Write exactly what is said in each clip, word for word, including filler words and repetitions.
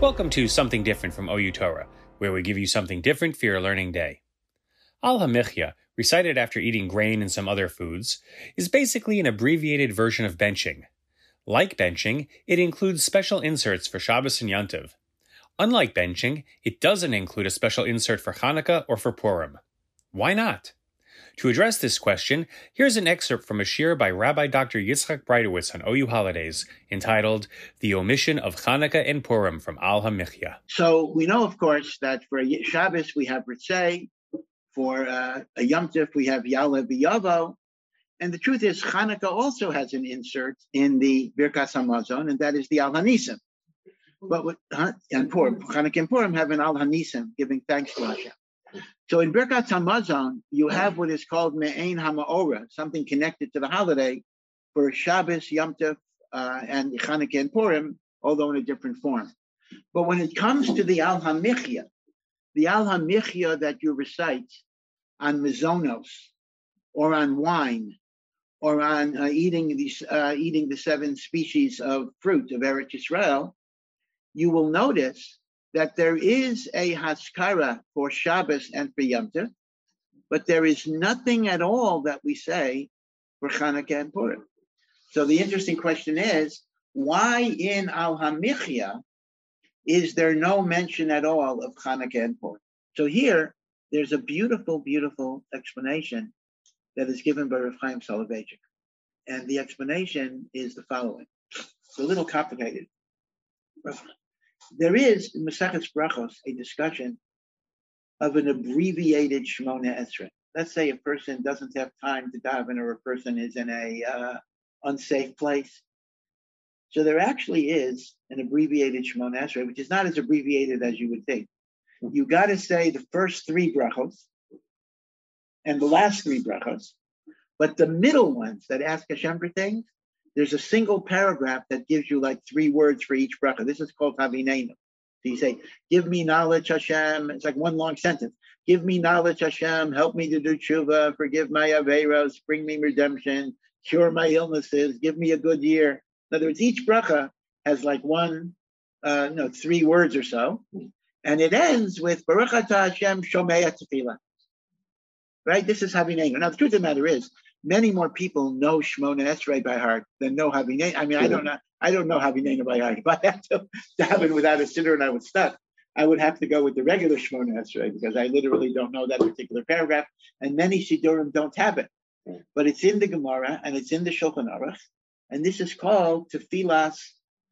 Welcome to Something Different from O U Torah, where we give you something different for your learning day. Al hamichya, recited after eating grain and some other foods, is basically an abbreviated version of benching. Like benching, it includes special inserts for Shabbos and Yom Tov. Unlike benching, it doesn't include a special insert for Chanukah or for Purim. Why not? To address this question, here's an excerpt from a shiur by Rabbi Doctor Yitzchak Breitowitz on O U Holidays, entitled, The Omission of Chanukah and Purim from Al Hamichya. So we know, of course, that for Shabbos we have Ritzeh, for uh, a Yom Tov we have Ya'aleh V'yavo, and the truth is Chanukah also has an insert in the Birkas Hamazon, and that is the Al HaNisim. But with, huh, and Purim, Chanukah and Purim have an Al HaNisim, giving thanks to Hashem. So in Birkat Hamazon, you have what is called Me'ein Hame'ora, something connected to the holiday for Shabbos, Yom Tov, uh, and Chanukah and Purim, although in a different form. But when it comes to the Al Hamichya, the Al Hamichya that you recite on Mizonos, or on wine, or on uh, eating, these, uh, eating the seven species of fruit of Eretz Yisrael, you will notice that there is a Haskara for Shabbos and for Yom Tov, but there is nothing at all that we say for Chanukah and Purim. So the interesting question is, why in Al Hamichya is there no mention at all of Chanukah and Purim? So here, there's a beautiful, beautiful explanation that is given by Rav Chaim Soloveitchik. And the explanation is the following. It's a little complicated. There is, in Maseches Brachos, a discussion of an abbreviated Shemona Esra. Let's say a person doesn't have time to daven, or a person is in an uh, unsafe place. So there actually is an abbreviated Shemona Esra, which is not as abbreviated as you would think. You got to say the first three brachos and the last three brachos, but the middle ones that ask Hashem for things, there's a single paragraph that gives you like three words for each bracha. This is called Havineinu. So you say, give me knowledge, Hashem. It's like one long sentence. Give me knowledge, Hashem. Help me to do tshuva. Forgive my averos. Bring me redemption. Cure my illnesses. Give me a good year. In other words, each bracha has like one, uh, no, three words or so. And it ends with, Baruch Atah Hashem Shomei Tefillah. Right? This is Havineinu. Now, the truth of the matter is, many more people know Shemona Esrei by heart than know Havineinu. I mean, I don't know, I don't know Havineinu by heart. If I had to daven without a siddur and I was stuck, I would have to go with the regular Shemona Esrei because I literally don't know that particular paragraph. And many siddurim don't have it. But it's in the Gemara and it's in the Shulchan Aruch. And this is called Tefilas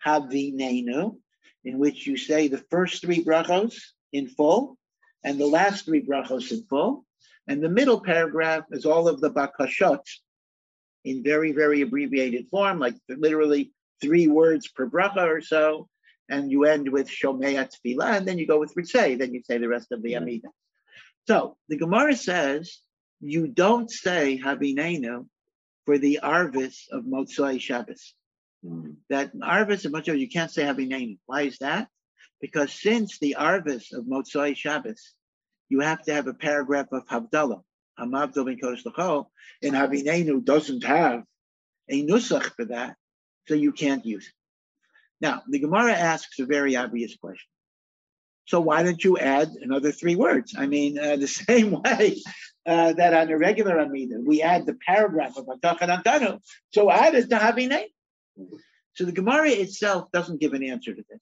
Havineinu, in which you say the first three brachos in full and the last three brachos in full. And the middle paragraph is all of the bakashot in very, very abbreviated form, like literally three words per bracha or so. And you end with Shomea Tefillah, and then you go with Ritzeh, then you say the rest of the Amida. So the Gemara says, you don't say Havineinu for the arvis of motzai shabbos. Mm-hmm. That arvis of motzai, you can't say Havineinu. Why is that? Because since the arvis of motzai shabbos, you have to have a paragraph of Havdala. Hamavdil ben Kodesh L'chol, and Havineinu doesn't have a nusach for that, so you can't use it. Now, the Gemara asks a very obvious question. So why don't you add another three words? I mean, uh, the same way uh, that on a regular Amida, we add the paragraph of Atah Chonantanu, so add it to Havineinu. So the Gemara itself doesn't give an answer to this,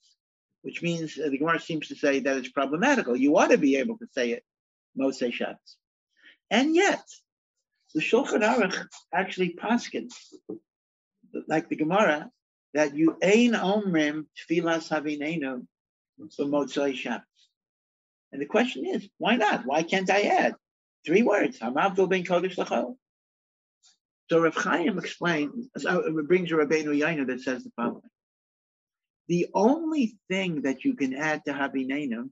which means uh, the Gemara seems to say that it's problematical. You ought to be able to say it, motzai shabbos. And yet, the Shulchan Aruch actually paskins, like the Gemara, that you ein omrim tefilas havineinu for motzai shabbos. And the question is, why not? Why can't I add three words? Hamavdil ben Kodesh L'chol. So Rav Chaim explains, uh, brings a Rabbeinu Yainu that says the following. The only thing that you can add to Havineinu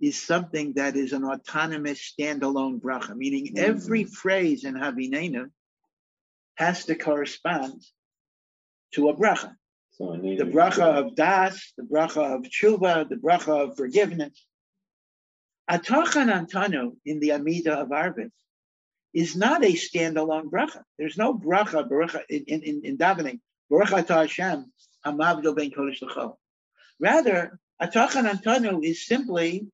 is something that is an autonomous standalone bracha, meaning every phrase in Havineinu has to correspond to a bracha. So the bracha of das, the bracha of tshuva, the bracha of forgiveness. Atah Chonantanu in the Amida of Arvis is not a standalone bracha. There's no bracha, bracha in, in, in davening, Baruch Atah Hashem, Hamavdil ben Kodesh L'chol. Rather, Atah Chonantanu is simply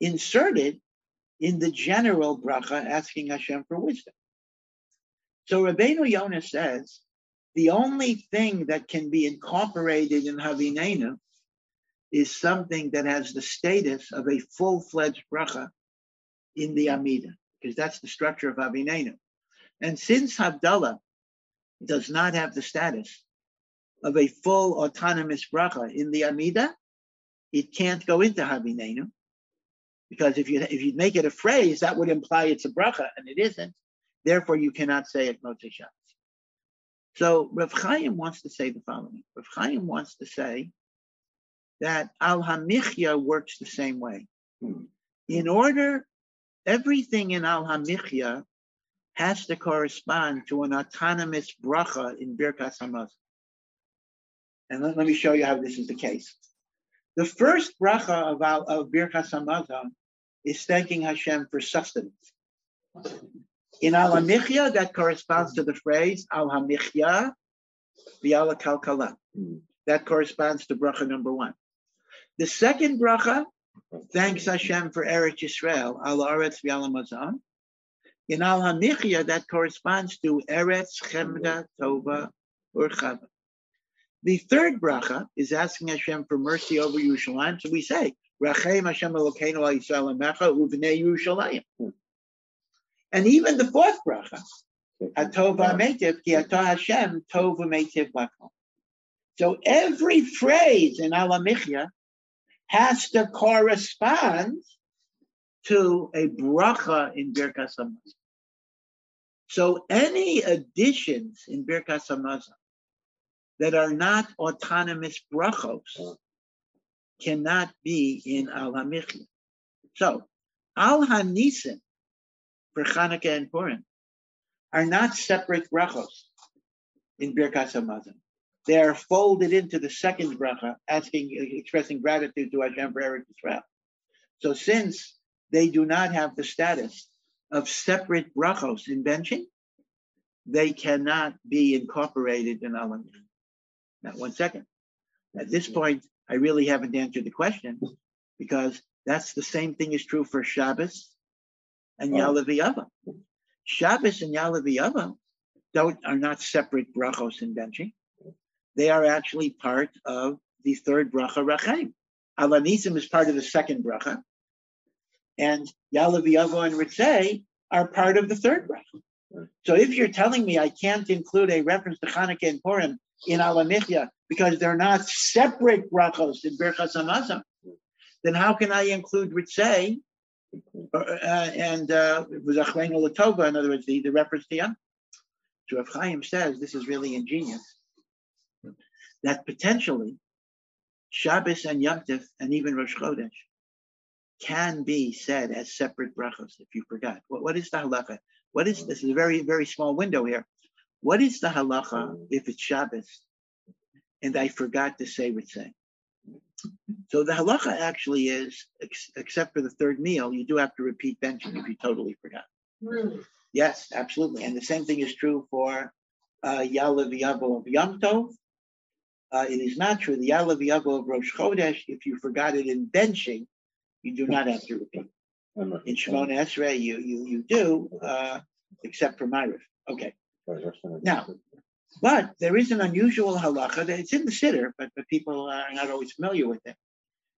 inserted in the general bracha, asking Hashem for wisdom. So Rabbeinu Yonah says, the only thing that can be incorporated in Havineinu is something that has the status of a full-fledged bracha in the Amida, because that's the structure of Havineinu. And since Havdala does not have the status of a full autonomous bracha in the Amida, it can't go into Havineinu, because if you if you make it a phrase, that would imply it's a bracha, and it isn't. Therefore, you cannot say it motzai shabbos. So Rav Chaim wants to say the following. Rav Chaim wants to say that Al hamichya works the same way. Hmm. In order, everything in Al hamichya has to correspond to an autonomous bracha in Birkas Hamazon. And let, let me show you how this is the case. The first bracha of, Al, of Birkas Hamazon is thanking Hashem for sustenance. In Al hamichya, that corresponds to the phrase Al hamichya V'yala Kalkala. That corresponds to bracha number one. The second bracha thanks Hashem for Eretz Yisrael, Al Haaretz V'yala Mazon. In Al hamichya, that corresponds to Eretz Chemda Tova Urchava. The third bracha is asking Hashem for mercy over Yerushalayim. So we say Rachem Hashem Elokeinu Al Yisrael Amecha Uvnei Yerushalayim. And even the fourth bracha, so every phrase in Al hamichya has to correspond to a bracha in Birkas Hamazon. So any additions in Birkas Hamazon that are not autonomous brachos cannot be in Al hamichya. So Al HaNisim for Chanukah and Purim are not separate brachos in Birkas Hamazon. They are folded into the second bracha, asking, expressing gratitude to Hashem for Eretz Yisrael. So since they do not have the status of separate brachos in benching, they cannot be incorporated in Al hamichya. Now, one second. At this point, I really haven't answered the question, because that's the same thing is true for Shabbos and Ya'aleh V'yavo. Shabbos and Ya'aleh V'yavo don't are not separate brachos in benching. They are actually part of the third bracha Rachem. Al HaNisim is part of the second bracha, and Ya'aleh V'yavo and Ritzeh are part of the third bracha. So if you're telling me I can't include a reference to Chanukah and Purim in Al HaNisim because they're not separate brachos in Birkas Hamazon, then how can I include Ritzeh Uh, and uh, it was Achreinu L'Tova, in other words, the, the reference to Yom. So Rav Chaim says, this is really ingenious, that potentially Shabbos and Yom Tov and even Rosh Chodesh can be said as separate brachos, if you forgot. What, what is the halacha? What is, this is a very, very small window here. What is the halacha if it's Shabbos and I forgot to say Ritzeh? So the halacha actually is, ex except for the third meal, you do have to repeat benching if you totally forgot. Really? Yes, absolutely. And the same thing is true for uh, Ya'aleh V'yavo of Yom Tov. Uh, it is not true. The Ya'aleh V'yavo of Rosh Chodesh, if you forgot it in benching, you do not have to repeat. In Shemona Esra, you, you, you do, uh, except for Ma'ariv. Okay. Now, but there is an unusual halacha that it's in the siddur, but, but people are not always familiar with it.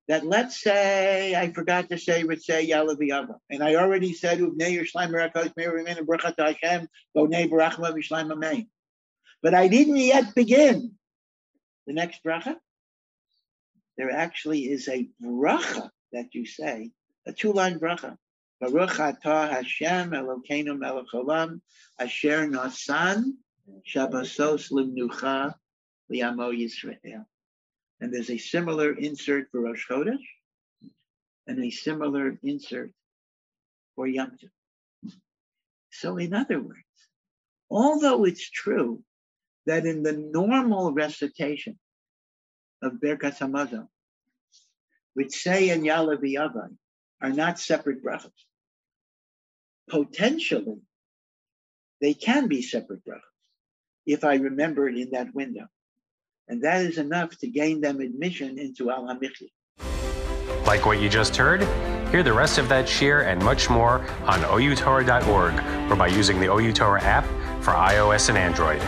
That let's say I forgot to say Ritzeh Ya'aleh V'yavo, and I already said Uvnei Yerushalayim Barakosh Me'ein Brachat Hashem Bonei Barachma Yerushalayim Amen, but I didn't yet begin the next bracha. There actually is a bracha that you say, a two-line bracha. Baruch Atah Hashem Elokeinu Melech Haolam Asher Nasan Shabbosos L'Menucha Li'amo Yisrael. And there's a similar insert for Rosh Chodesh and a similar insert for Yom Tov. So in other words, although it's true that in the normal recitation of Birkas Hamazon, Ritzeh and Ya'aleh V'yavo are not separate brachas, potentially they can be separate brachas if I remember it in that window. And that is enough to gain them admission into Al hamichya. Like what you just heard? Hear the rest of that shir and much more on O U Torah dot org or by using the O U Torah app for iOS and Android.